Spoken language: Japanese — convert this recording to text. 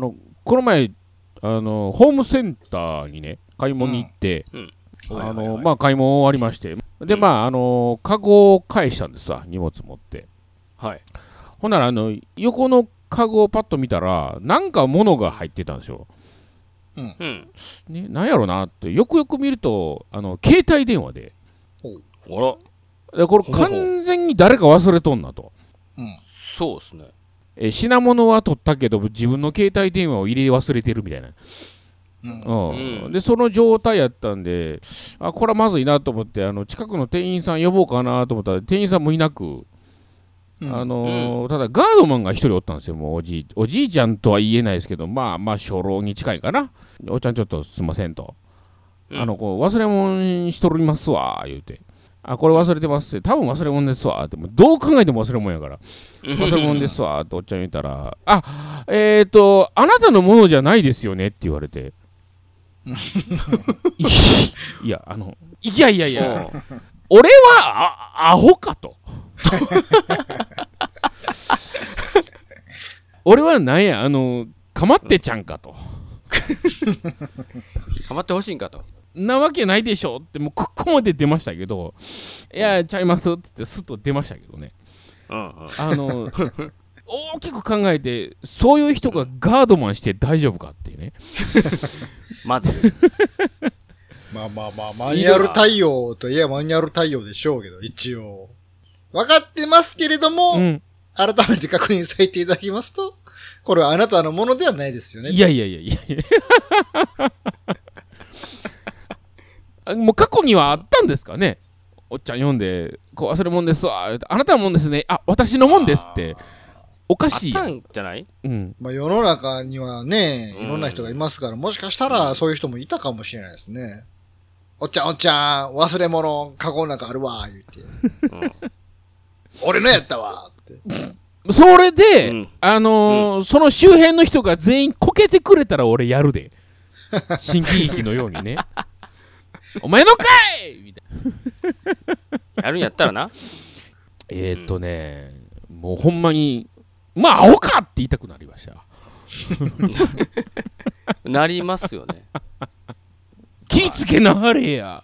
この前ホームセンターにね買い物に行って、まあ買い物終わりまして、でまあカゴを返したんですわ、荷物持って。はい。ほんなら横のカゴをパッと見たらなんか物が入ってたんですよ。うん。ね、なんやろなってよくよく見ると携帯電話で。ほら。でこれ完全に誰か忘れとんなと。うん。そうですね。品物は取ったけど自分の携帯電話を入れ忘れてるみたいな、うんうん、でその状態やったんでこれはまずいなと思って近くの店員さん呼ぼうかなと思ったら店員さんもいなく、うんうん、ただガードマンが一人おったんですよ。もうおじいちゃんとは言えないですけどまあ初老に近いかな。おっちゃんちょっとすいませんと、うん、こう忘れ物しとりますわ言うて、これ忘れてますって多分忘れ物ですわって、どう考えても忘れ物やから忘れ物ですわっておっちゃん言ったらあなたのものじゃないですよねって言われていや俺はアホかと俺はなんやかまってちゃんかとかまってほしいんかとなわけないでしょってもうここまで出ましたけど、いやちゃいますっつってスッと出ましたけどね、うん、大きく考えてそういう人がガードマンして大丈夫かっていうねまずまあマニュアル対応といえばマニュアル対応でしょうけど、一応分かってますけれども、うん、改めて確認させていただきますとこれはあなたのものではないですよね。いやもう過去にはあったんですかね。おっちゃん読んでこう忘れ物ですわ、あなたのもんですね、あ私のもんですっておかしいあったんじゃない、うんまあ、世の中にはねいろんな人がいますから、もしかしたらそういう人もいたかもしれないですね。おっちゃん忘れ物カゴなんかあるわ言って、うん、俺のやったわってそれで、うんうん、その周辺の人が全員こけてくれたら俺やるで新喜劇のようにねお前のかいみたいなやるんやったらなもうほんまにまあアホかって言いたくなりましたなりますよね気ぃつけなはれや